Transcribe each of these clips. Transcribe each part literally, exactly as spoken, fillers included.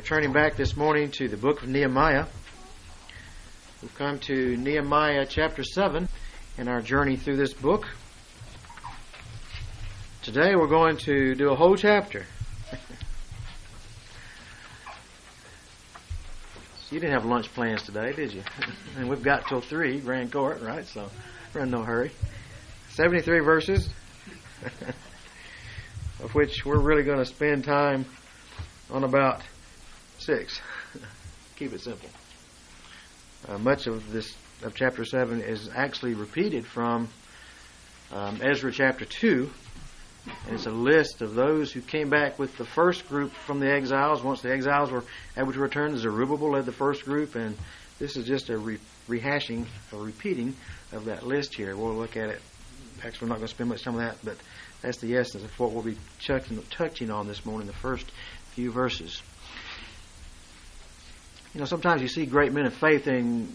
We're turning back this morning to the book of Nehemiah. We've come to Nehemiah chapter seven in our journey through this book. Today we're going to do a whole chapter. So you didn't have lunch plans today, did you? And we've got till three, Grand Court, right? So we're in no hurry. seventy-three verses, of which we're really going to spend time on about six. Keep it simple. Uh, much of this of chapter seven is actually repeated from um, Ezra chapter two, and it's a list of those who came back with the first group from the exiles. Once the exiles were able to return, Zerubbabel led the first group, and this is just a re- rehashing, a repeating of that list here. We'll look at it. Actually, we're not going to spend much time on that, but that's the essence of what we'll be touching, touching on this morning, the first few verses. You know, sometimes you see great men of faith, and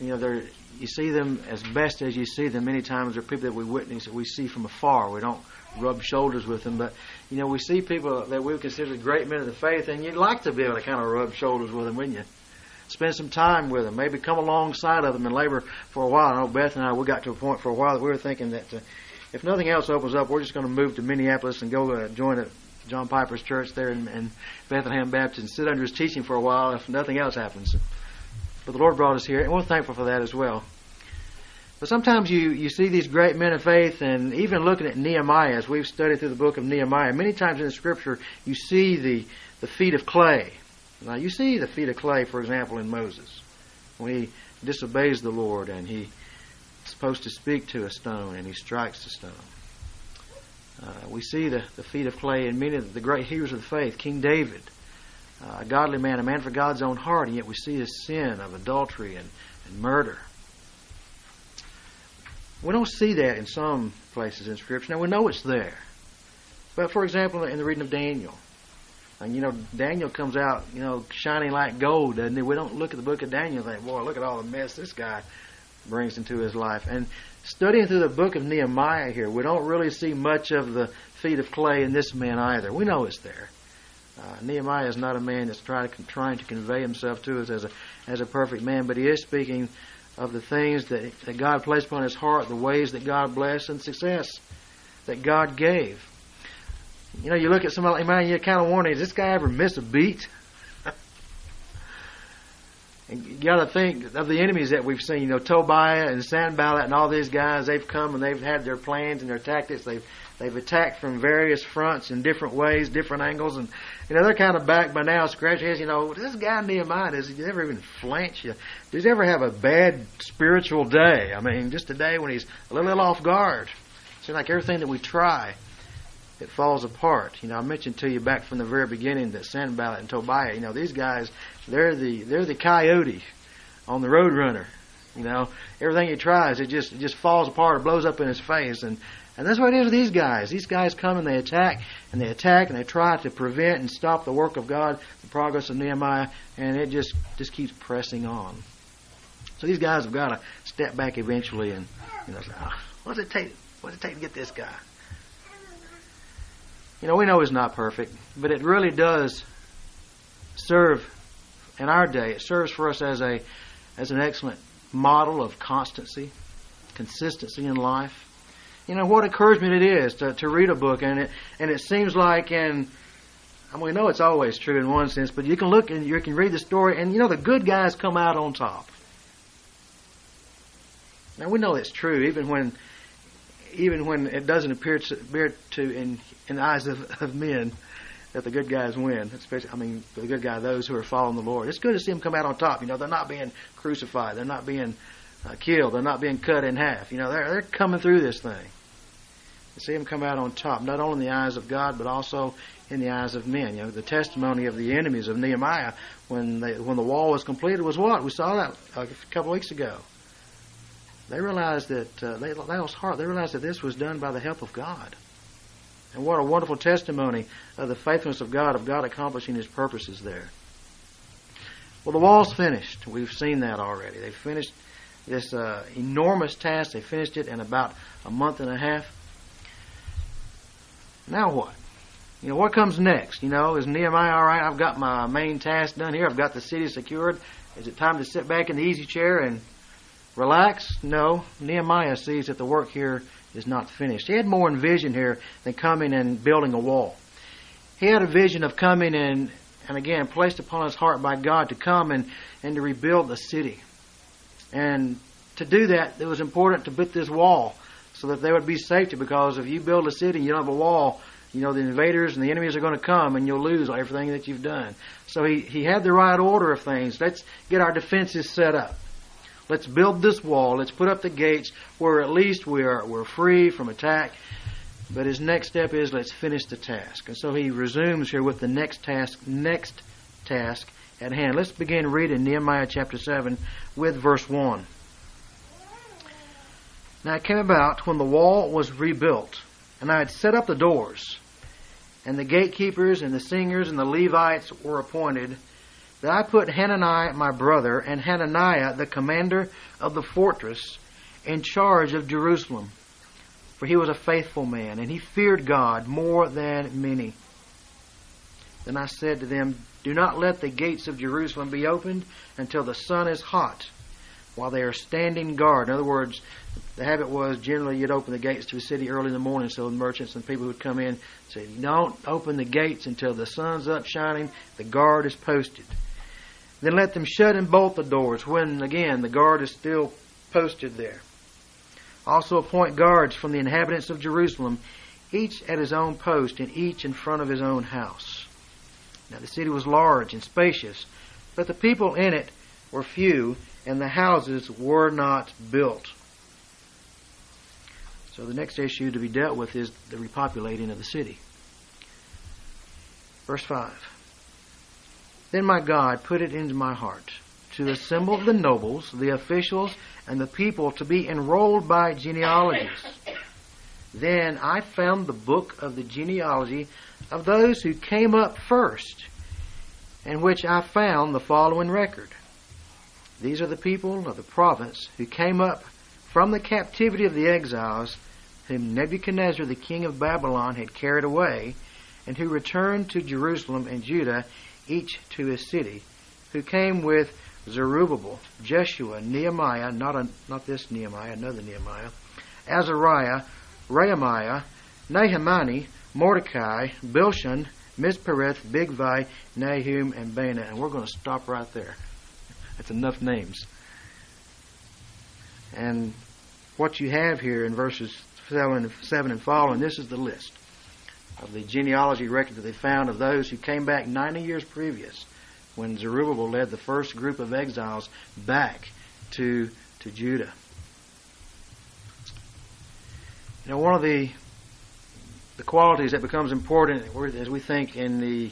you know, they're you see them as best as you see them. Many times, they're people that we witness, that we see from afar. We don't rub shoulders with them, but you know, we see people that we consider great men of the faith, and you'd like to be able to kind of rub shoulders with them, wouldn't you? Spend some time with them, maybe come alongside of them and labor for a while. I know Beth and I, we got to a point for a while that we were thinking that uh, if nothing else opens up, we're just going to move to Minneapolis and go uh, join a John Piper's church there in, in Bethlehem Baptist and sit under his teaching for a while if nothing else happens. But the Lord brought us here, and we're thankful for that as well. But sometimes you, you see these great men of faith, and even looking at Nehemiah, as we've studied through the book of Nehemiah, many times in the Scripture you see the, the feet of clay. Now you see the feet of clay, for example, in Moses. When he disobeys the Lord and he's supposed to speak to a stone and he strikes the stone. Uh, we see the, the feet of clay in many of the great heroes of the faith. King David, uh, a godly man, a man for God's own heart, and yet we see his sin of adultery and, and murder. We don't see that in some places in Scripture. Now, we know it's there. But, for example, in the reading of Daniel, and you know, Daniel comes out, you know, shining like gold, doesn't he? We don't look at the book of Daniel and think, boy, look at all the mess this guy brings into his life. And studying through the book of Nehemiah here, we don't really see much of the feet of clay in this man either. We know it's there. Uh, Nehemiah is not a man that's trying to, trying to convey himself to us as a as a perfect man, but he is speaking of the things that, that God placed upon his heart, the ways that God blessed and success that God gave. You know, you look at somebody like Nehemiah, you kind of wonder, does this guy ever miss a beat? And you got to think of the enemies that we've seen. You know, Tobiah and Sanballat and all these guys, they've come and they've had their plans and their tactics. They've they've attacked from various fronts in different ways, different angles. And, you know, they're kind of back by now, scratching heads. You know, this guy Nehemiah, does he ever even flinch? Does he ever have a bad spiritual day? I mean, just today when he's a little, little off guard. It seems like everything that we try, it falls apart. You know, I mentioned to you back from the very beginning that Sanballat and Tobiah, you know, these guys, they're the they're the coyote on the road runner. You know, everything he tries, it just it just falls apart or blows up in his face. And, and that's what it is with these guys. These guys come and they attack and they attack and they try to prevent and stop the work of God, the progress of Nehemiah, and it just, just keeps pressing on. So these guys have got to step back eventually and, you know, say, oh, what's it take? What's it take to get this guy? You know, we know it's not perfect, but it really does serve in our day. It serves for us as a as an excellent model of constancy, consistency in life. You know, what encouragement it is to, to read a book, and it and it seems like, and I mean, we know it's always true in one sense, but you can look and you can read the story, and you know, the good guys come out on top. Now, we know it's true, even when even when it doesn't appear to, appear to in, in the eyes of, of men that the good guys win, especially, I mean, the good guy, those who are following the Lord. It's good to see them come out on top. You know, they're not being crucified. They're not being uh, killed. They're not being cut in half. You know, they're, they're coming through this thing. You see them come out on top, not only in the eyes of God, but also in the eyes of men. You know, the testimony of the enemies of Nehemiah when, they, when the wall was completed was what? We saw that a couple weeks ago. They realized that uh, they lost heart. They realized that this was done by the help of God, and what a wonderful testimony of the faithfulness of God, of God accomplishing His purposes there. Well, the wall's finished. We've seen that already. They finished this uh, enormous task. They finished it in about a month and a half. Now what? You know, what comes next? You know, is Nehemiah all right? I've got my main task done here. I've got the city secured. Is it time to sit back in the easy chair and relax? No. Nehemiah sees that the work here is not finished. He had more in vision here than coming and building a wall. He had a vision of coming and, and again, placed upon his heart by God to come and, and to rebuild the city. And to do that, it was important to put this wall so that there would be safety, because if you build a city and you don't have a wall, you know, the invaders and the enemies are going to come and you'll lose everything that you've done. So he, he had the right order of things. Let's get our defenses set up. Let's build this wall. Let's put up the gates where at least we are, we're free from attack. But his next step is let's finish the task. And so he resumes here with the next task, next task at hand. Let's begin reading Nehemiah chapter seven with verse one. Now it came about when the wall was rebuilt, and I had set up the doors, and the gatekeepers and the singers and the Levites were appointed, that I put Hananiah, my brother, and Hananiah, the commander of the fortress, in charge of Jerusalem. For he was a faithful man, and he feared God more than many. Then I said to them, do not let the gates of Jerusalem be opened until the sun is hot, while they are standing guard. In other words, the habit was generally you'd open the gates to a city early in the morning, so the merchants and people would come in and say, don't open the gates until the sun's up shining, the guard is posted. Then let them shut and bolt the doors when, again, the guard is still posted there. Also appoint guards from the inhabitants of Jerusalem, each at his own post and each in front of his own house. Now the city was large and spacious, but the people in it were few, and the houses were not built. So the next issue to be dealt with is the repopulating of the city. Verse five. Then my God put it into my heart to assemble the nobles, the officials, and the people to be enrolled by genealogies. Then I found the book of the genealogy of those who came up first, in which I found the following record. These are the people of the province who came up from the captivity of the exiles, whom Nebuchadnezzar the king of Babylon had carried away, and who returned to Jerusalem and Judah, each to his city, who came with Zerubbabel, Jeshua, Nehemiah, not a, not this Nehemiah, another Nehemiah, Azariah, Rahamiah, Nahumani, Mordecai, Bilshan, Mispereth, Bigvai, Nahum, and Bana. And we're going to stop right there. That's enough names. And what you have here in verses seven and following, this is the list of the genealogy record that they found of those who came back ninety years previous, when Zerubbabel led the first group of exiles back to to Judah. You know, one of the the qualities that becomes important as we think in the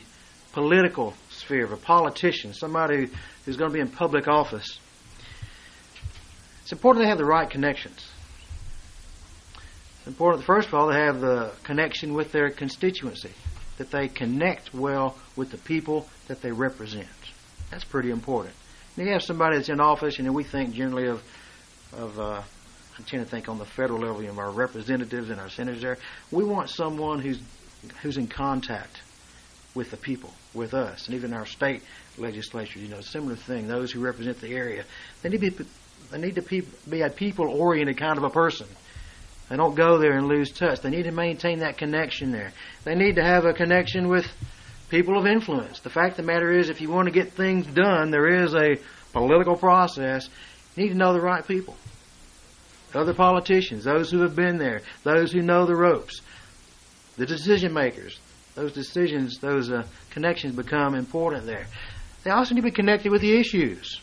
political sphere of a politician, somebody who's going to be in public office, it's important they have the right connections. It's important, first of all, to have the connection with their constituency, that they connect well with the people that they represent. That's pretty important. And you have somebody that's in office, and we think generally of, of uh, I tend to think on the federal level, you know, our representatives and our senators there. We want someone who's who's in contact with the people, with us, and even our state legislature. You know, similar thing. Those who represent the area, they need to be, they need to be, be a people-oriented kind of a person. They don't go there and lose touch. They need to maintain that connection there. They need to have a connection with people of influence. The fact of the matter is, if you want to get things done, there is a political process. You need to know the right people. Other politicians, those who have been there, those who know the ropes, the decision makers. Those decisions, those uh, connections become important there. They also need to be connected with the issues.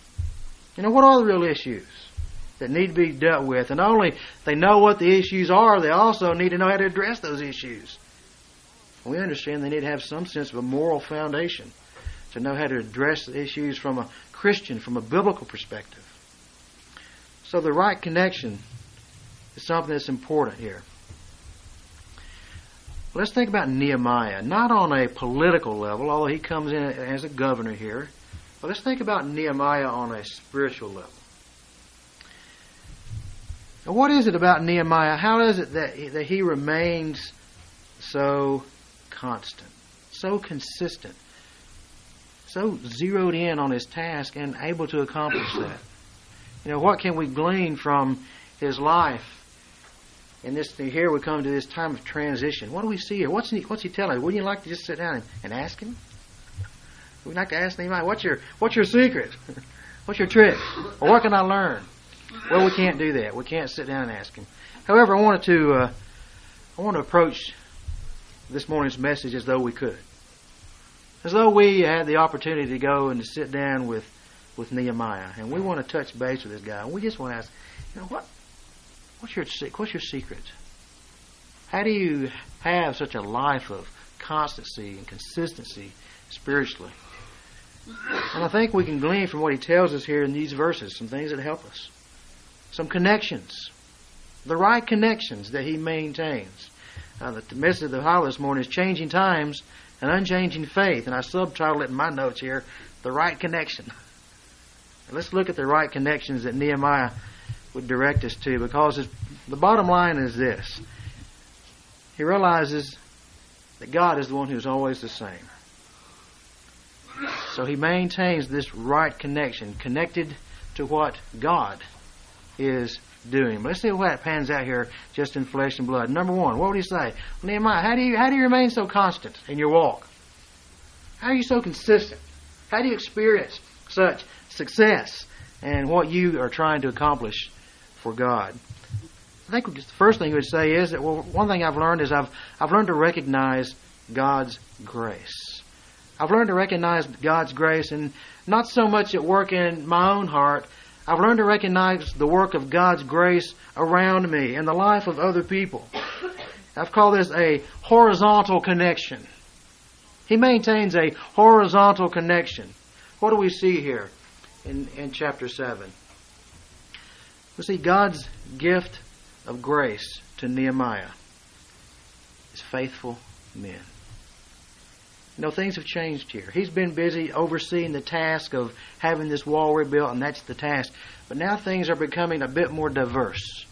You know, what are the real issues that need to be dealt with? And not only they know what the issues are, they also need to know how to address those issues. We understand they need to have some sense of a moral foundation to know how to address the issues from a Christian, from a biblical perspective. So the right connection is something that's important here. Let's think about Nehemiah, not on a political level, although he comes in as a governor here, but let's think about Nehemiah on a spiritual level. Now, what is it about Nehemiah? How is it that he, that he remains so constant? so consistent, so zeroed in on his task and able to accomplish that. You know, what can we glean from his life? And this here we come to this time of transition. What do we see here? What's he, what's he telling us? Wouldn't you like to just sit down and, and ask him? We'd like to ask Nehemiah, what's your what's your secret? What's your trick? Or what can I learn? Well, we can't do that. We can't sit down and ask him. However, I wanted to uh, I want to approach this morning's message as though we could, as though we had the opportunity to go and to sit down with with Nehemiah, and we want to touch base with this guy. We just want to ask, you know, what? What's your what's your secret? How do you have such a life of constancy and consistency spiritually? And I think we can glean from what he tells us here in these verses some things that help us. Some connections. The right connections that he maintains. Now, the message of the highlight this morning is Changing Times and Unchanging Faith. And I subtitled it in my notes here, The Right Connection. And let's look at the right connections that Nehemiah would direct us to, because it's, the bottom line is this. He realizes that God is the one who's always the same. So he maintains this right connection, connected to what God is doing. But let's see what pans out here just in flesh and blood. Number one, what would he say? Nehemiah, how do you how do you remain so constant in your walk? How are you so consistent? How do you experience such success and what you are trying to accomplish for God? I think the first thing he would say is that, well, one thing I've learned is I've I've learned to recognize God's grace. I've learned to recognize God's grace, and not so much at work in my own heart. I've learned to recognize the work of God's grace around me and the life of other people. I've called this a horizontal connection. He maintains a horizontal connection. What do we see here in, in chapter seven? We see God's gift of grace to Nehemiah is faithful men. You know, things have changed here. He's been busy overseeing the task of having this wall rebuilt, and that's the task. But now things are becoming a bit more diverse.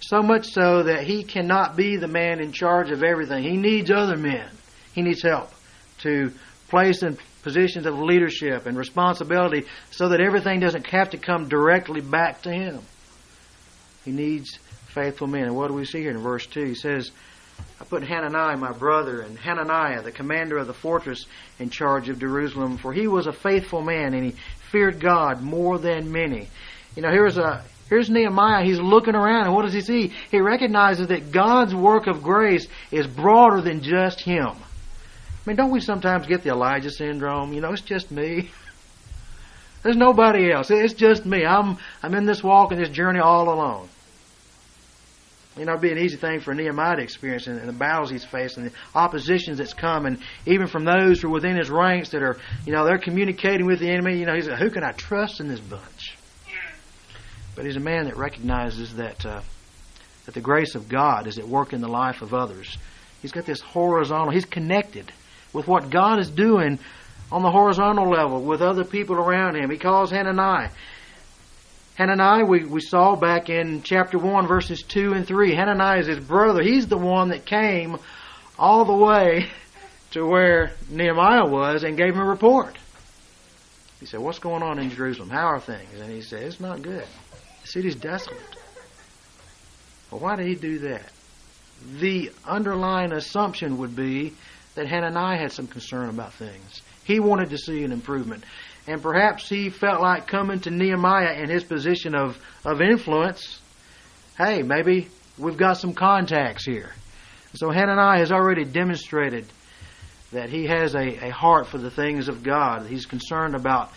So much so that he cannot be the man in charge of everything. He needs other men. He needs help to place in positions of leadership and responsibility so that everything doesn't have to come directly back to him. He needs faithful men. And what do we see here in verse two? He says, I put Hananiah, my brother, and Hananiah, the commander of the fortress, in charge of Jerusalem, for he was a faithful man, and he feared God more than many. You know, here's a here's Nehemiah. He's looking around, and what does he see? He recognizes that God's work of grace is broader than just him. I mean, don't we sometimes get the Elijah syndrome? You know, it's just me. There's nobody else. It's just me. I'm I'm in this walk and this journey all alone. You know, it would be an easy thing for Nehemiah to experience and the battles he's faced and the oppositions that's come, and even from those who are within his ranks that are, you know, they're communicating with the enemy. You know, he's like, who can I trust in this bunch? But he's a man that recognizes that uh, that the grace of God is at work in the life of others. He's got this horizontal, he's connected with what God is doing on the horizontal level with other people around him. He calls Hananiah. Hananiah, we, we saw back in chapter one, verses two and three. Hananiah is his brother. He's the one that came all the way to where Nehemiah was and gave him a report. He said, what's going on in Jerusalem? How are things? And he said, it's not good. The city's desolate. Well, why did he do that? The underlying assumption would be that Hananiah had some concern about things. He wanted to see an improvement. And perhaps he felt like coming to Nehemiah in his position of, of influence. Hey, maybe we've got some contacts here. So Hananiah has already demonstrated that he has a, a heart for the things of God. He's concerned about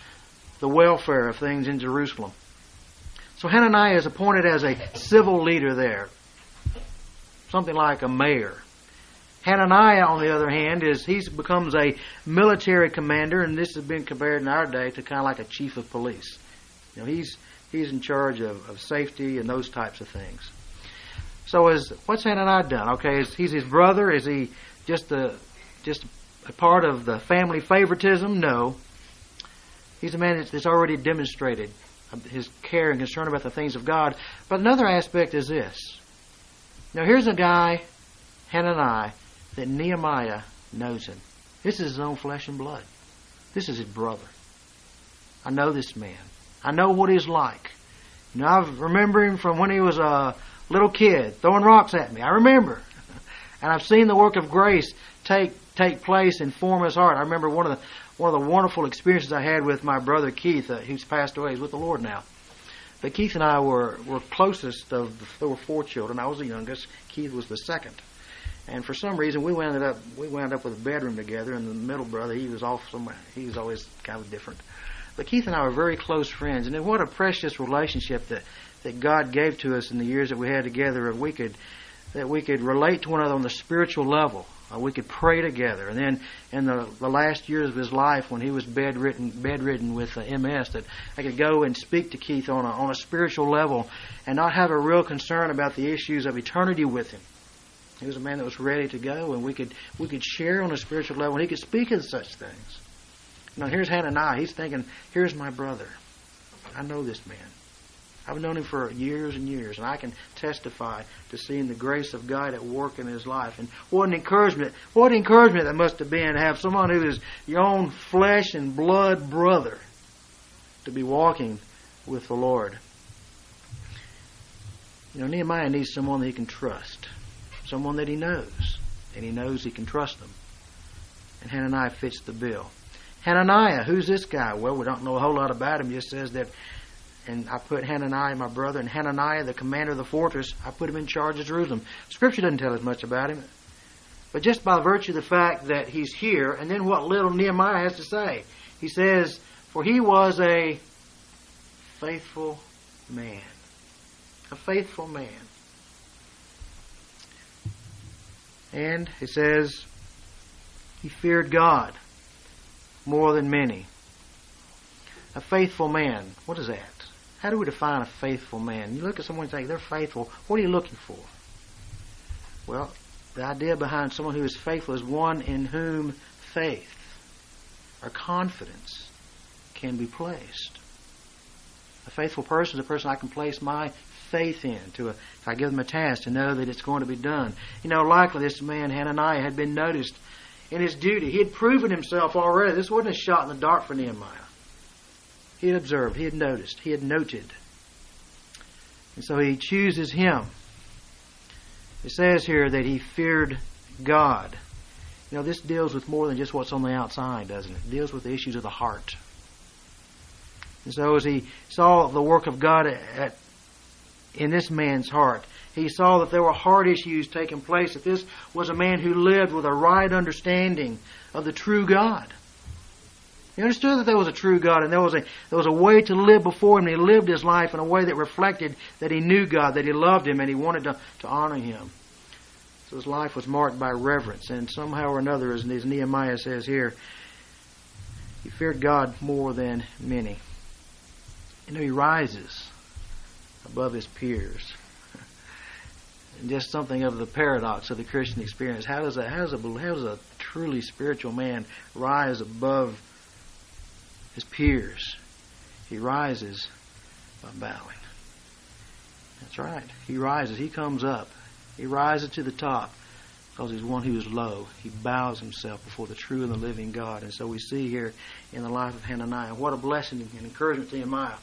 the welfare of things in Jerusalem. So Hananiah is appointed as a civil leader there. Something like a mayor. Hananiah, on the other hand, is he becomes a military commander, and this has been compared in our day to kind of like a chief of police. You know, he's he's in charge of, of safety and those types of things. So, is what's Hananiah done? Okay, is he's his brother? Is he just a just a part of the family favoritism? No, he's a man that's, that's already demonstrated his care and concern about the things of God. But another aspect is this. Now, here's a guy, Hananiah, that Nehemiah knows him. This is his own flesh and blood. This is his brother. I know this man. I know what he's like. You know, I remember him from when he was a little kid throwing rocks at me. I remember. And I've seen the work of grace take take place and form his heart. I remember one of the one of the wonderful experiences I had with my brother Keith, uh, who's passed away. He's with the Lord now. But Keith and I were, were closest of the, there were four children. I was the youngest. Keith was the second. And for some reason, we wound up we wound up with a bedroom together. And the middle brother, he was off somewhere. He was always kind of different. But Keith and I were very close friends, and what a precious relationship that, that God gave to us in the years that we had together. That we could that we could relate to one another on the spiritual level. Uh, we could pray together. And then in the, the last years of his life, when he was bedridden bedridden with uh, M S, that I could go and speak to Keith on a, on a spiritual level, and not have a real concern about the issues of eternity with him. He was a man that was ready to go, and we could we could share on a spiritual level, and he could speak of such things. Now, here's Hananiah. He's thinking, here's my brother. I know this man. I've known him for years and years, and I can testify to seeing the grace of God at work in his life. And what an encouragement. What an encouragement that must have been to have someone who is your own flesh and blood brother to be walking with the Lord. You know, Nehemiah needs someone that he can trust, someone that he knows, and he knows he can trust them. And Hananiah fits the bill. Hananiah, who's this guy? Well, we don't know a whole lot about him. It just says that, and I put Hananiah, my brother, and Hananiah, the commander of the fortress, I put him in charge of Jerusalem. Scripture doesn't tell us much about him. But just by virtue of the fact that he's here, and then what little Nehemiah has to say. He says, for he was a faithful man. A faithful man. And it says, he feared God more than many. A faithful man. What is that? How do we define a faithful man? You look at someone and think they're faithful. What are you looking for? Well, the idea behind someone who is faithful is one in whom faith or confidence can be placed. A faithful person is a person I can place my faith in. To a, if I give them a task, to know that it's going to be done. You know, likely this man Hananiah had been noticed in his duty. He had proven himself already. This wasn't a shot in the dark for Nehemiah. He had observed. He had noticed. He had noted. And so he chooses him. It says here that he feared God. You know, this deals with more than just what's on the outside, doesn't it? It deals with the issues of the heart. And so as he saw the work of God at, at in this man's heart, he saw that there were heart issues taking place, that this was a man who lived with a right understanding of the true God. He understood that there was a true God, and there was a there was a way to live before him, and he lived his life in a way that reflected that he knew God, that he loved him, and he wanted to, to honor him. So his life was marked by reverence, and somehow or another, as Nehemiah says here, he feared God more than many. You know, he rises above his peers. And just something of the paradox of the Christian experience. How does a how does a, how does a truly spiritual man rise above his peers? He rises by bowing. That's right. He rises. He comes up. He rises to the top because he's one who is low. He bows himself before the true and the living God. And so we see here in the life of Hananiah, what a blessing and encouragement to Nehemiah.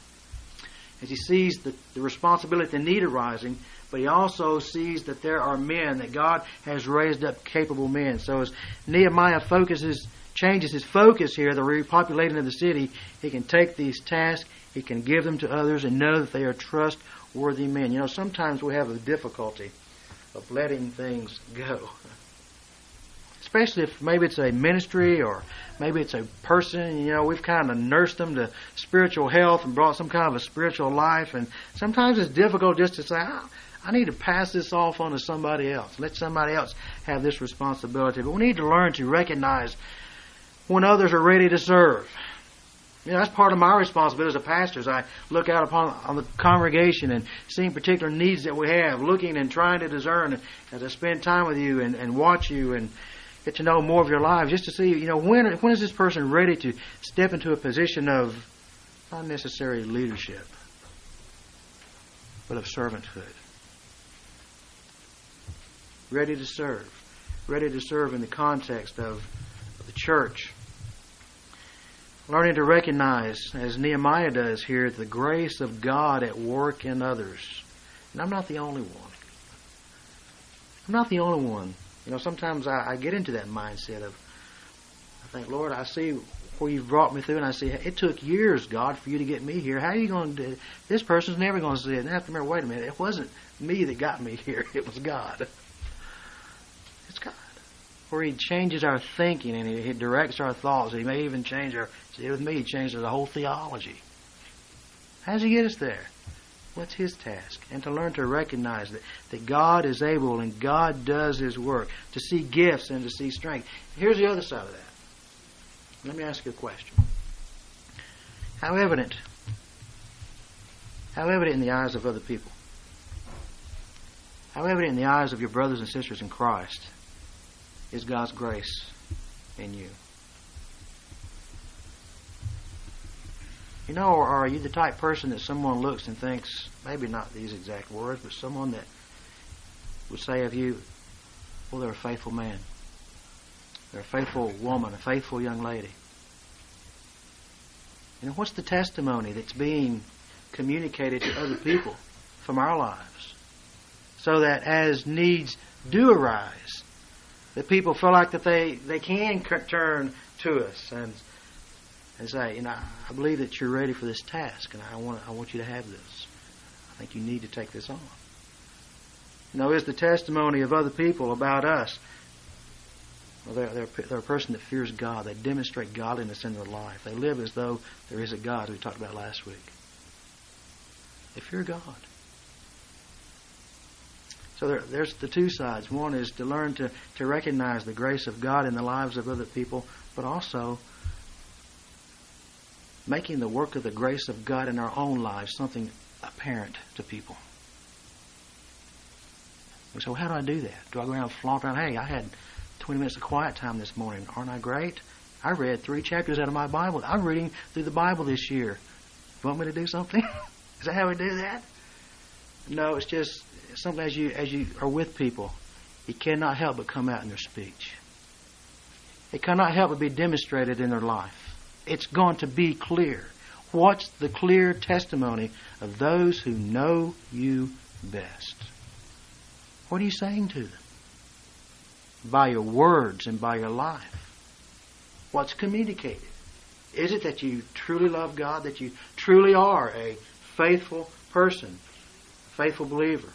As he sees the, the responsibility, the need arising, but he also sees that there are men, that God has raised up capable men. So as Nehemiah focuses, changes his focus here, the repopulating of the city, he can take these tasks, he can give them to others, and know that they are trustworthy men. You know, sometimes we have a difficulty of letting things go. Especially if maybe it's a ministry or maybe it's a person, you know, we've kind of nursed them to spiritual health and brought some kind of a spiritual life. And sometimes it's difficult just to say, oh, I need to pass this off on to somebody else. Let somebody else have this responsibility. But we need to learn to recognize when others are ready to serve. You know, that's part of my responsibility as a pastor. As I look out upon on the congregation and seeing particular needs that we have, looking and trying to discern as I spend time with you and, and watch you and get to know more of your lives, just to see, you know, when when is this person ready to step into a position of not necessarily leadership, but of servanthood. Ready to serve. Ready to serve in the context of, of the church. Learning to recognize, as Nehemiah does here, the grace of God at work in others. And I'm not the only one. I'm not the only one. You know, sometimes I, I get into that mindset of, I think, Lord, I see where you've brought me through, and I see it took years, God, for you to get me here. How are you going to do it? This person's never going to see it. And I have to remember, wait a minute, it wasn't me that got me here. It was God. It's God. Where He changes our thinking and He, he directs our thoughts. He may even change our, see, with me, He changed the whole theology. How does He get us there? What's His task? And to learn to recognize that, that God is able and God does His work. To see gifts and to see strength. Here's the other side of that. Let me ask you a question. How evident, how evident in the eyes of other people, how evident in the eyes of your brothers and sisters in Christ is God's grace in you? You know, or are you the type of person that someone looks and thinks, maybe not these exact words, but someone that would say of you, well, they're a faithful man. They're a faithful woman, a faithful young lady. You know, what's the testimony that's being communicated to other people from our lives? So that as needs do arise, that people feel like that they, they can turn to us and and say, you know, I believe that you're ready for this task, and I want I want you to have this. I think you need to take this on. You know, is the testimony of other people about us? Well, they're, they're, they're a person that fears God. They demonstrate godliness in their life. They live as though there is a God, as we talked about last week. They fear God. So there, there's the two sides. One is to learn to, to recognize the grace of God in the lives of other people, but also making the work of the grace of God in our own lives something apparent to people. And so how do I do that? Do I go around and flaunt around, hey, I had twenty minutes of quiet time this morning. Aren't I great? I read three chapters out of my Bible. I'm reading through the Bible this year. You want me to do something? Is that how we do that? No, it's just something as you as you are with people, it cannot help but come out in their speech. It cannot help but be demonstrated in their life. It's going to be clear. What's the clear testimony of those who know you best? What are you saying to them? By your words and by your life. What's communicated? Is it that you truly love God, that you truly are a faithful person, a faithful believer?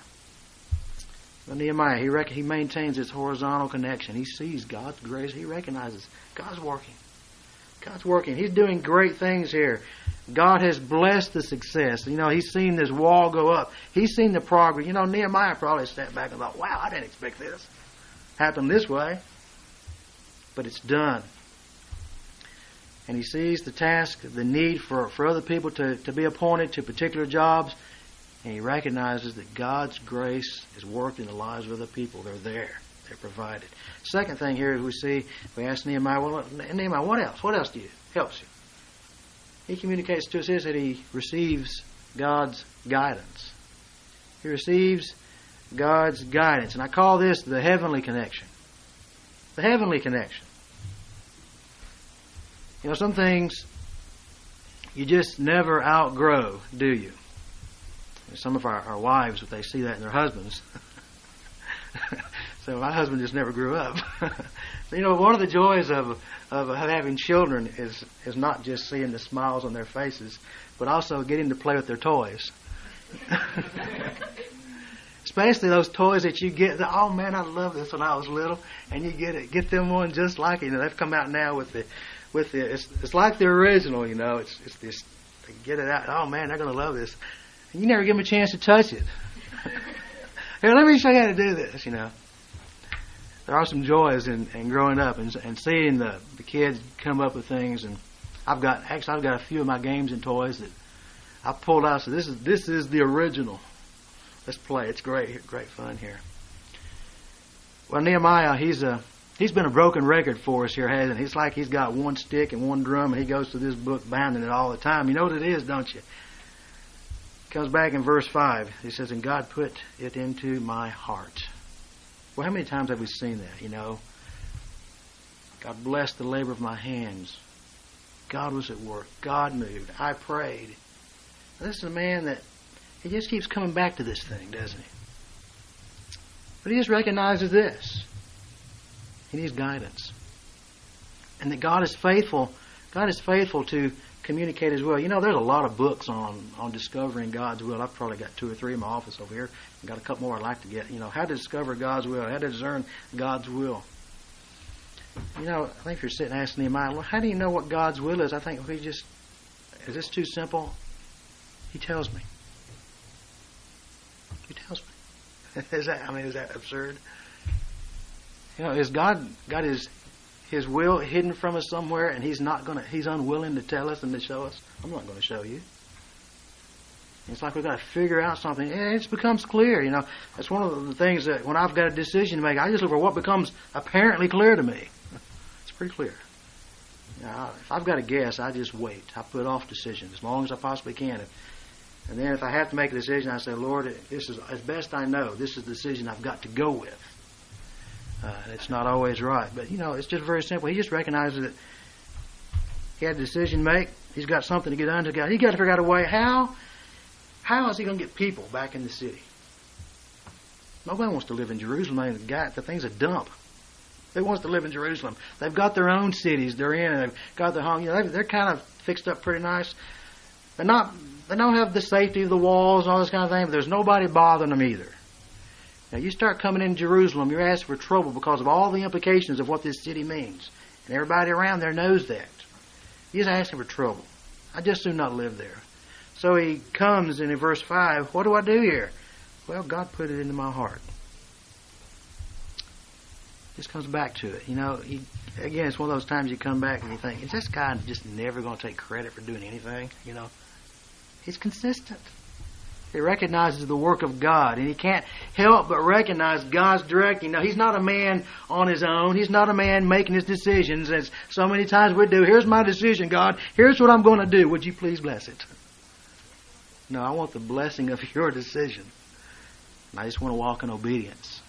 Well, Nehemiah, he, rec- he maintains his horizontal connection. He sees God's grace. He recognizes God's working. God's working. He's doing great things here. God has blessed the success. You know, he's seen this wall go up. He's seen the progress. You know, Nehemiah probably stepped back and thought, wow, I didn't expect this. Happen this way, but it's done. And he sees the task, the need for, for other people to, to be appointed to particular jobs, and he recognizes that God's grace is worked in the lives of other people. They're there. They're provided. Second thing here is we see, we ask Nehemiah, well, Nehemiah, what else? What else do you helps you? He communicates to us is that he receives God's guidance. He receives God's guidance. And I call this the heavenly connection. The heavenly connection. You know, some things you just never outgrow, do you? Some of our, our wives, they see that in their husbands. So my husband just never grew up. So, you know, one of the joys of of having children is is not just seeing the smiles on their faces, but also getting to play with their toys. Especially those toys that you get. That, oh man, I love this when I was little, and you get it, get them one just like it. You know, they've come out now with the, with the. It's, it's like the original, you know. It's it's this. They get it out. Oh man, they're gonna love this. And you never give them a chance to touch it. Here, let me show you how to do this. You know, there are some joys in, in growing up and and seeing the the kids come up with things. And I've got actually I've got a few of my games and toys that I pulled out. So this is this is the original. Let's play. It's great, great fun here. Well, Nehemiah, he's a he's been a broken record for us here, hasn't he? It's like he's got one stick and one drum, and he goes to this book binding it all the time. You know what it is, don't you? Comes back in verse five. He says, "And God put it into my heart." Well, how many times have we seen that? You know, God blessed the labor of my hands. God was at work. God moved. I prayed. Now, this is a man that he just keeps coming back to this thing, doesn't he? But he just recognizes this. He needs guidance. And that God is faithful. God is faithful to communicate His will. You know, there's a lot of books on, on discovering God's will. I've probably got two or three in my office over here. I've got a couple more I'd like to get. You know, how to discover God's will. How to discern God's will. You know, I think if you're sitting and asking Nehemiah, well, how do you know what God's will is? I think if he just, is this too simple? He tells me. He tells me. Is that, I mean, is that absurd? You know, is God got his his will hidden from us somewhere, and he's not gonna he's unwilling to tell us and to show us? I'm not gonna show you. It's like we've got to figure out something, and it becomes clear, you know. That's one of the things that when I've got a decision to make, I just look for what becomes apparently clear to me. It's pretty clear. You know, if I've got a guess, I just wait. I put off decisions as long as I possibly can. And then if I have to make a decision, I say, Lord, this is as best I know. This is the decision I've got to go with. Uh, and it's not always right. But, you know, it's just very simple. He just recognizes that he had a decision to make. He's got something to get done to God. He's got to figure out a way. How? How is he going to get people back in the city? Nobody wants to live in Jerusalem. The thing's a dump. Who wants to live in Jerusalem? They've got their own cities they're in. They've got their home. You know, they're kind of fixed up pretty nice. They're not... They don't have the safety of the walls and all this kind of thing, but there's nobody bothering them either. Now, you start coming into Jerusalem, you're asked for trouble because of all the implications of what this city means. And everybody around there knows that. He's asking for trouble. I just do not live there. So he comes and in verse five, what do I do here? Well, God put it into my heart. Just comes back to it. You know, he, again, it's one of those times you come back and you think, is this guy just never going to take credit for doing anything? You know? He's consistent. He recognizes the work of God, and he can't help but recognize God's directing. Now, he's not a man on his own. He's not a man making his decisions, as so many times we do. Here's my decision, God. Here's what I'm going to do. Would you please bless it? No, I want the blessing of your decision. And I just want to walk in obedience.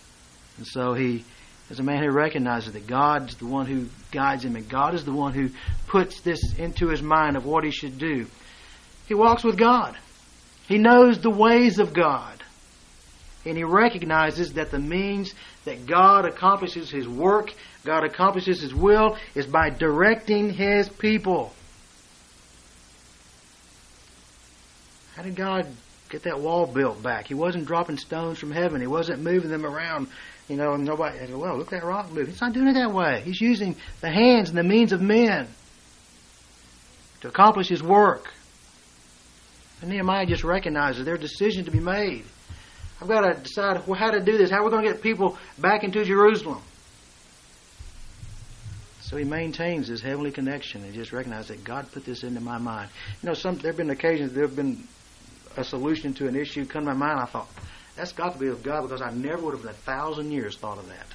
And so he is a man who recognizes that God's the one who guides him, and God is the one who puts this into his mind of what he should do. He walks with God. He knows the ways of God. And he recognizes that the means that God accomplishes His work, God accomplishes His will, is by directing His people. How did God get that wall built back? He wasn't dropping stones from heaven. He wasn't moving them around. You know, and nobody said, well, look at that rock move. He's not doing it that way. He's using the hands and the means of men to accomplish His work. And Nehemiah just recognizes their decision to be made. I've got to decide how to do this, how we're going to get people back into Jerusalem. So he maintains his heavenly connection and just recognizes that God put this into my mind. You know, some there have been occasions there have been a solution to an issue come to my mind. I thought, that's got to be of God because I never would have in a thousand years thought of that.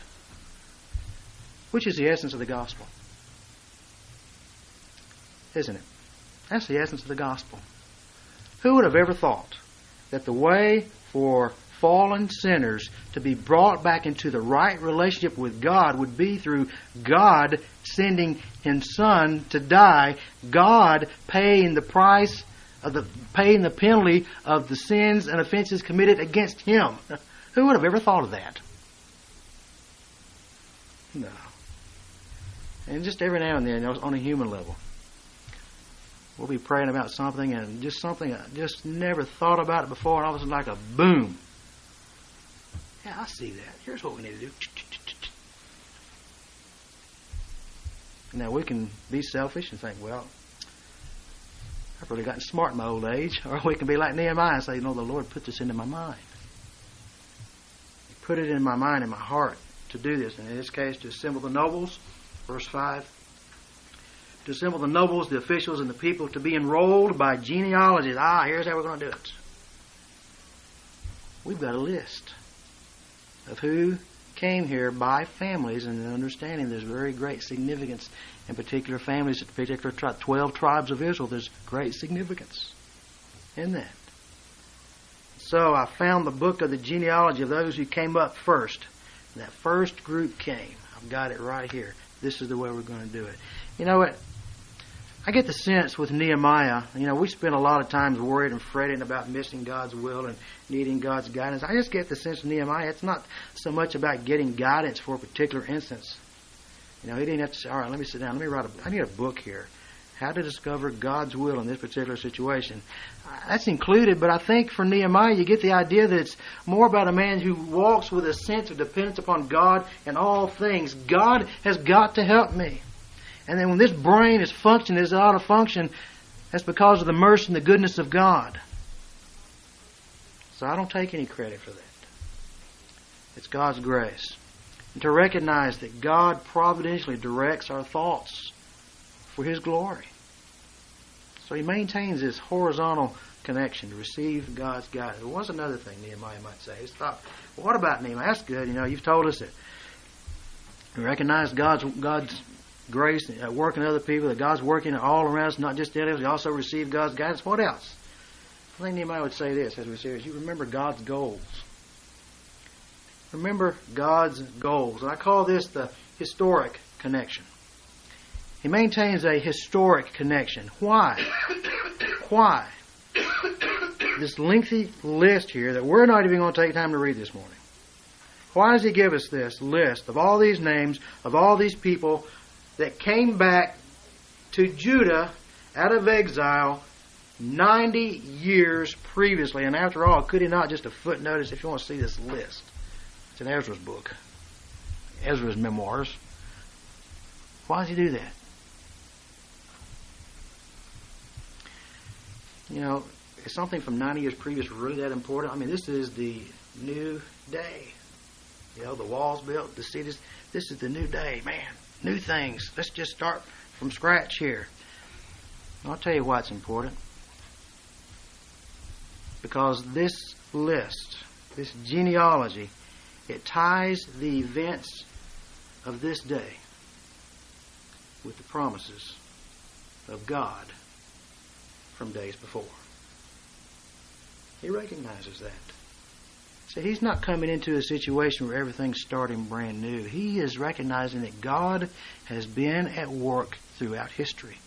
Which is the essence of the gospel. Isn't it? That's the essence of the gospel. Who would have ever thought that the way for fallen sinners to be brought back into the right relationship with God would be through God sending His Son to die, God paying the price of the paying the penalty of the sins and offenses committed against Him? Who would have ever thought of that? No. And just every now and then, on a human level, we'll be praying about something and just something I just never thought about it before, and all of a sudden, like a boom. Yeah, I see that. Here's what we need to do. Now, we can be selfish and think, well, I've really gotten smart in my old age. Or we can be like Nehemiah and say, you know, the Lord put this into my mind. He put it in my mind, in my heart, to do this. And in this case, to assemble the nobles, verse five. To assemble the nobles, the officials, and the people to be enrolled by genealogies. Ah, here's how we're going to do it. We've got a list of who came here by families, and understanding there's very great significance in particular families, in particular tri- twelve tribes of Israel. There's great significance in that. So I found the book of the genealogy of those who came up first. And that first group came. I've got it right here. this is the way we're going to do it. You know what? I get the sense with Nehemiah, you know, we spend a lot of times worried and fretting about missing God's will and needing God's guidance. I just get the sense of Nehemiah, it's not so much about getting guidance for a particular instance. You know, he didn't have to say, all right, let me sit down, let me write a, I need a book here. How to discover God's will in this particular situation. That's included, but I think for Nehemiah, you get the idea that it's more about a man who walks with a sense of dependence upon God in all things. God has got to help me. And then when this brain is functioning as it ought to function, that's because of the mercy and the goodness of God. So I don't take any credit for that. It's God's grace. And to recognize that God providentially directs our thoughts for His glory. So he maintains this horizontal connection to receive God's guidance. There was another thing Nehemiah might say. He thought, well, what about Nehemiah? That's good. You know, you've told us that we recognize God's God's grace at work in other people, that God's working all around us, not just in us. We also receive God's guidance. What else? I think Nehemiah would say this as we see this. You remember God's goals. Remember God's goals. And I call this the historic connection. He maintains a historic connection. Why? Why? This lengthy list here that we're not even going to take time to read this morning. Why does he give us this list of all these names, of all these people that came back to Judah out of exile ninety years previously? And after all, could he not just a footnote if you want to see this list? It's in Ezra's book, Ezra's memoirs. Why does he do that? You know, is something from ninety years previous really that important? I mean, this is the new day. You know, the walls built, the cities. This is the new day, man. New things. Let's just start from scratch here. And I'll tell you why it's important. Because this list, this genealogy, it ties the events of this day with the promises of God from days before. He recognizes that. So he's not coming into a situation where everything's starting brand new. He is recognizing that God has been at work throughout history.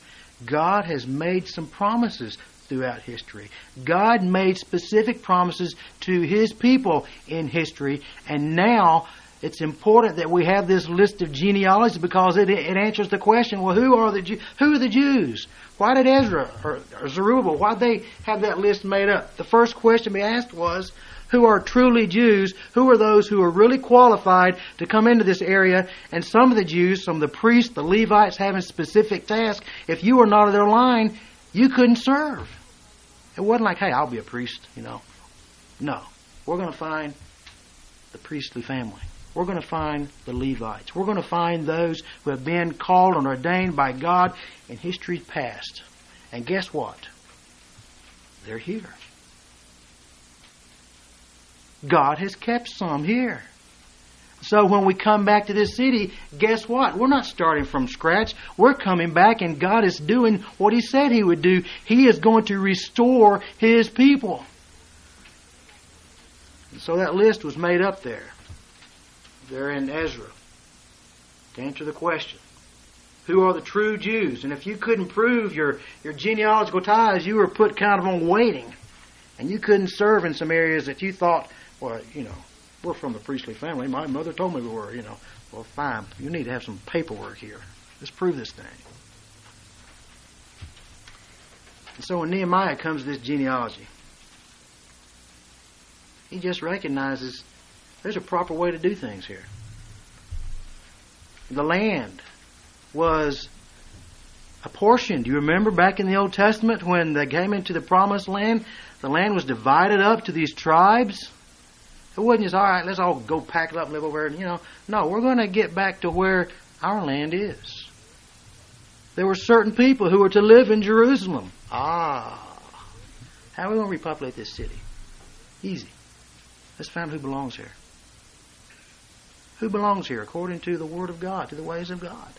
God has made some promises throughout history. God made specific promises to His people in history, and now it's important that we have this list of genealogies because it, it answers the question, well, who are the Jew- who are the Jews? Why did Ezra or, or Zerubbabel, why did they have that list made up? The first question we asked was, who are truly Jews? Who are those who are really qualified to come into this area? And some of the Jews, some of the priests, the Levites, having specific tasks, if you were not of their line, you couldn't serve. It wasn't like, hey, I'll be a priest, you know. No. We're going to find the priestly family. We're going to find the Levites. We're going to find those who have been called and ordained by God in history's past. And guess what? They're here. God has kept some here. So when we come back to this city, guess what? We're not starting from scratch. We're coming back and God is doing what He said He would do. He is going to restore His people. And so that list was made up there. They're in Ezra to answer the question, who are the true Jews? And if you couldn't prove your, your genealogical ties, you were put kind of on waiting. And you couldn't serve in some areas that you thought, well, you know, we're from the priestly family. My mother told me we were, you know. Well, fine, you need to have some paperwork here. Let's prove this thing. And so when Nehemiah comes to this genealogy, he just recognizes there's a proper way to do things here. The land was apportioned. You remember back in the Old Testament when they came into the promised land, the land was divided up to these tribes. It wasn't just, all right, let's all go pack it up and live over there. You know, no, we're going to get back to where our land is. There were certain people who were to live in Jerusalem. Ah, how are we going to repopulate this city? Easy. Let's find who belongs here. Who belongs here according to the Word of God, to the ways of God.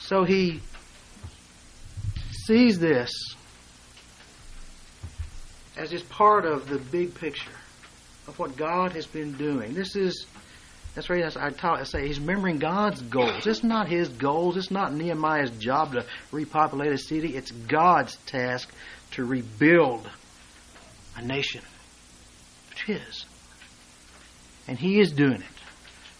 So he sees this as just part of the big picture of what God has been doing. This is That's where I taught. I say he's remembering God's goals. It's not his goals. It's not Nehemiah's job to repopulate a city. It's God's task to rebuild a nation, which is his. And he is doing it.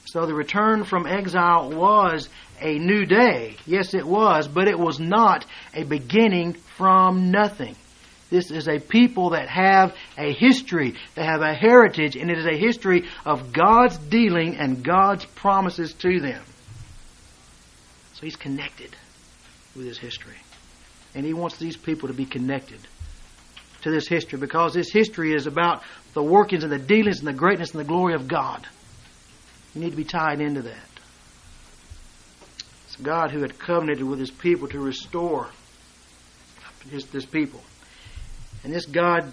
So the return from exile was a new day. Yes, it was, but it was not a beginning from nothing. This is a people that have a history, they have a heritage, and it is a history of God's dealing and God's promises to them. So he's connected with his history. And he wants these people to be connected to this history, because this history is about the workings and the dealings and the greatness and the glory of God. You need to be tied into that. It's God who had covenanted with his people to restore his, this people. And this God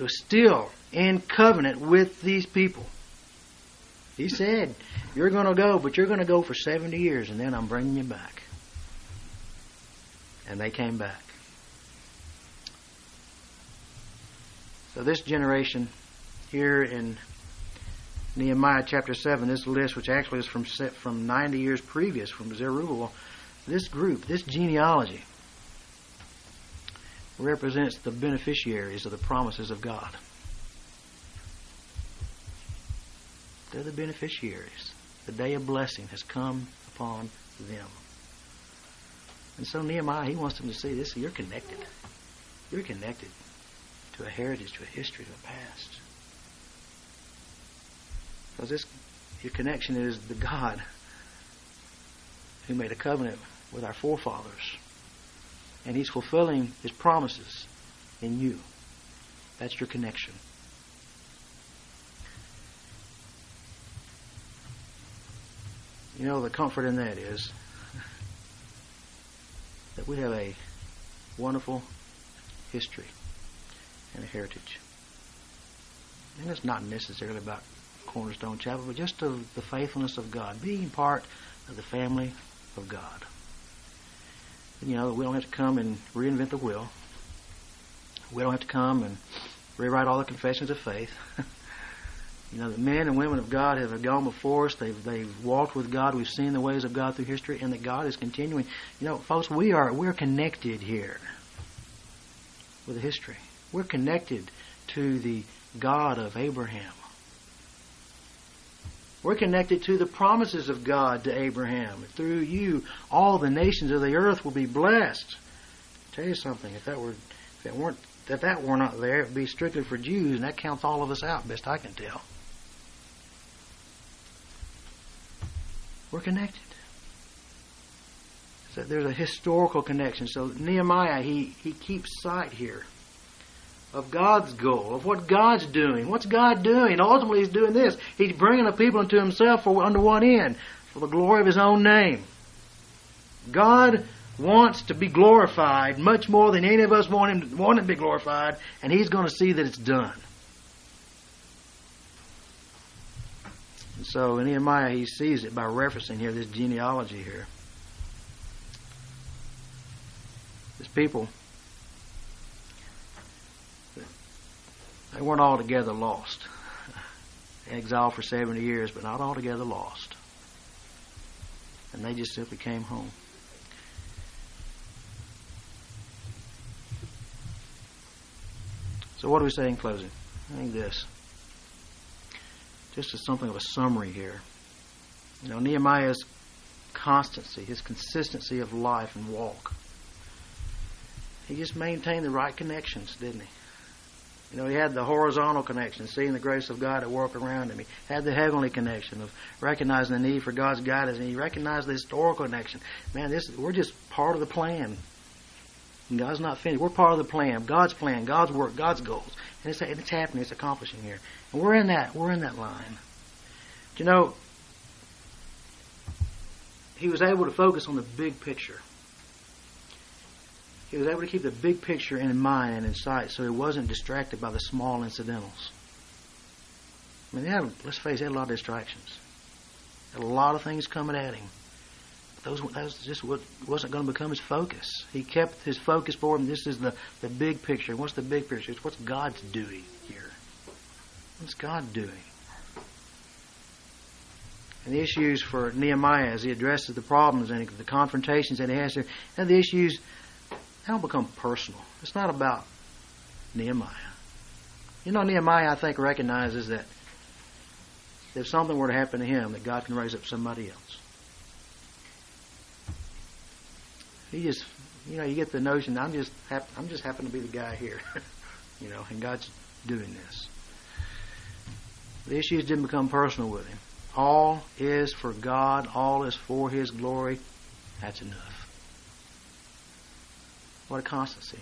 was still in covenant with these people. He said, you're going to go, but you're going to go for seventy years, and then I'm bringing you back. And they came back. So this generation here in Nehemiah chapter seven, this list, which actually is from from ninety years previous, from Zerubbabel, this group, this genealogy, represents the beneficiaries of the promises of God. They're the beneficiaries. The day of blessing has come upon them. And so Nehemiah, he wants them to see this. You're connected. You're connected to a heritage, to a history, to a past. Because this, your connection is the God who made a covenant with our forefathers. And he's fulfilling his promises in you. That's your connection. You know, the comfort in that is that we have a wonderful history and a heritage. And it's not necessarily about Cornerstone Chapel, but just of the faithfulness of God, being part of the family of God. You know, we don't have to come and reinvent the wheel. We don't have to come and rewrite all the confessions of faith. You know, the men and women of God have gone before us. They've, they've walked with God. We've seen the ways of God through history, and that God is continuing. You know, folks, we are we're connected here with the history. We're connected to the God of Abraham. We're connected to the promises of God to Abraham. Through you, all the nations of the earth will be blessed. I'll tell you something, if that were if that weren't if that were not there, it would be strictly for Jews, and that counts all of us out, best I can tell. We're connected. So there's a historical connection. So Nehemiah, he, he keeps sight here of God's goal, of what God's doing. What's God doing? Ultimately, he's doing this. He's bringing the people into himself for, under one end, for the glory of his own name. God wants to be glorified much more than any of us want him to, want him to be glorified, and he's going to see that it's done. And so in Nehemiah, he sees it by referencing here this genealogy here. This people, they weren't altogether lost. Exiled for seventy years, but not altogether lost. And they just simply came home. So what do we say in closing? I think this. Just as something of a summary here. You know, Nehemiah's constancy, his consistency of life and walk. He just maintained the right connections, didn't he? You know, he had the horizontal connection, seeing the grace of God at work around him. He had the heavenly connection of recognizing the need for God's guidance, and he recognized the historical connection. Man, this we're just part of the plan. And God's not finished. We're part of the plan, God's plan, God's work, God's goals, and it's it's happening, it's accomplishing here, and we're in that we're in that line. But you know, he was able to focus on the big picture. He was able to keep the big picture in mind and in sight, so he wasn't distracted by the small incidentals. I mean, they had, let's face it, he had a lot of distractions. Had a lot of things coming at him. Those, that was just what wasn't going to become his focus. He kept his focus for him. This is the, the big picture. What's the big picture? It's what's God's doing here. What's God doing? and the issues for Nehemiah as he addresses the problems and the confrontations that he has there, and the issues, they don't become personal. It's not about Nehemiah. You know, Nehemiah, I think, recognizes that if something were to happen to him, that God can raise up somebody else. He just, you know, you get the notion, I'm just, hap- I'm just happen to be the guy here, you know, and God's doing this. The issues didn't become personal with him. All is for God. All is for His glory. That's enough. What a constancy.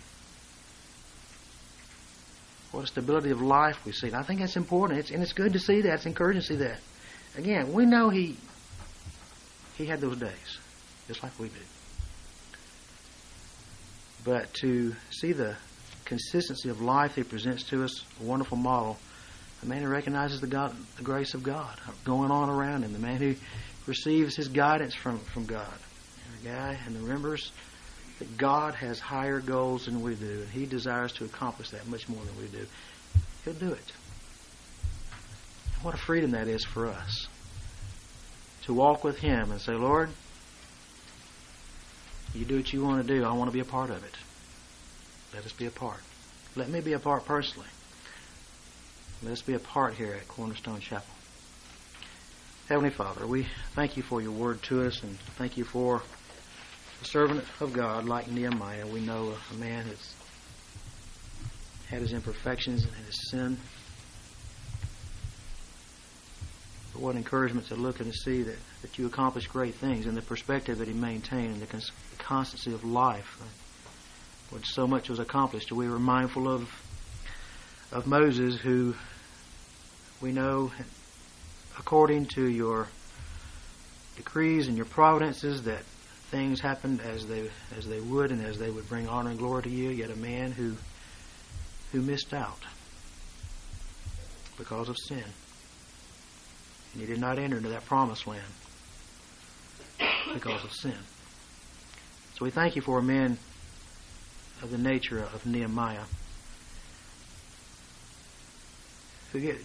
What a stability of life we see. And I think that's important. It's, and it's good to see that. It's encouraging to see that. Again, we know he he had those days, just like we do. But to see the consistency of life he presents to us, a wonderful model. The man who recognizes the God, the grace of God going on around him. The man who receives his guidance from, from God. And the guy and remembers that God has higher goals than we do. And He desires to accomplish that much more than we do. He'll do it. And what a freedom that is for us. To walk with Him and say, Lord, You do what You want to do. I want to be a part of it. Let us be a part. Let me be a part personally. Let us be a part here at Cornerstone Chapel. Heavenly Father, we thank You for Your word to us, and thank You for a servant of God like Nehemiah. We know a man that's had his imperfections and his sin. But what encouragement to look and to see that, that You accomplished great things, and the perspective that he maintained and the, cons- the constancy of life. When so much was accomplished, we were mindful of of Moses, who we know, according to Your decrees and Your providences, that things happened as they as they would and as they would bring honor and glory to You, yet a man who who missed out because of sin. And he did not enter into that promised land because of sin. So we thank You for a man of the nature of Nehemiah.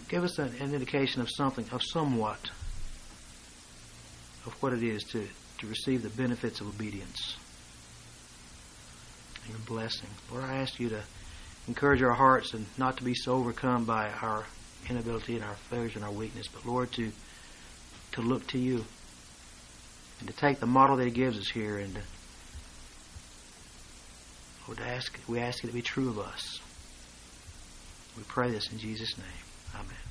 Give us an indication of something, of somewhat, of what it is to, to receive the benefits of obedience and Your blessing. Lord, I ask You to encourage our hearts and not to be so overcome by our inability and our failures and our weakness, but Lord, to to look to You and to take the model that He gives us here, and to, Lord, ask, we ask it to be true of us. We pray this in Jesus' name. Amen.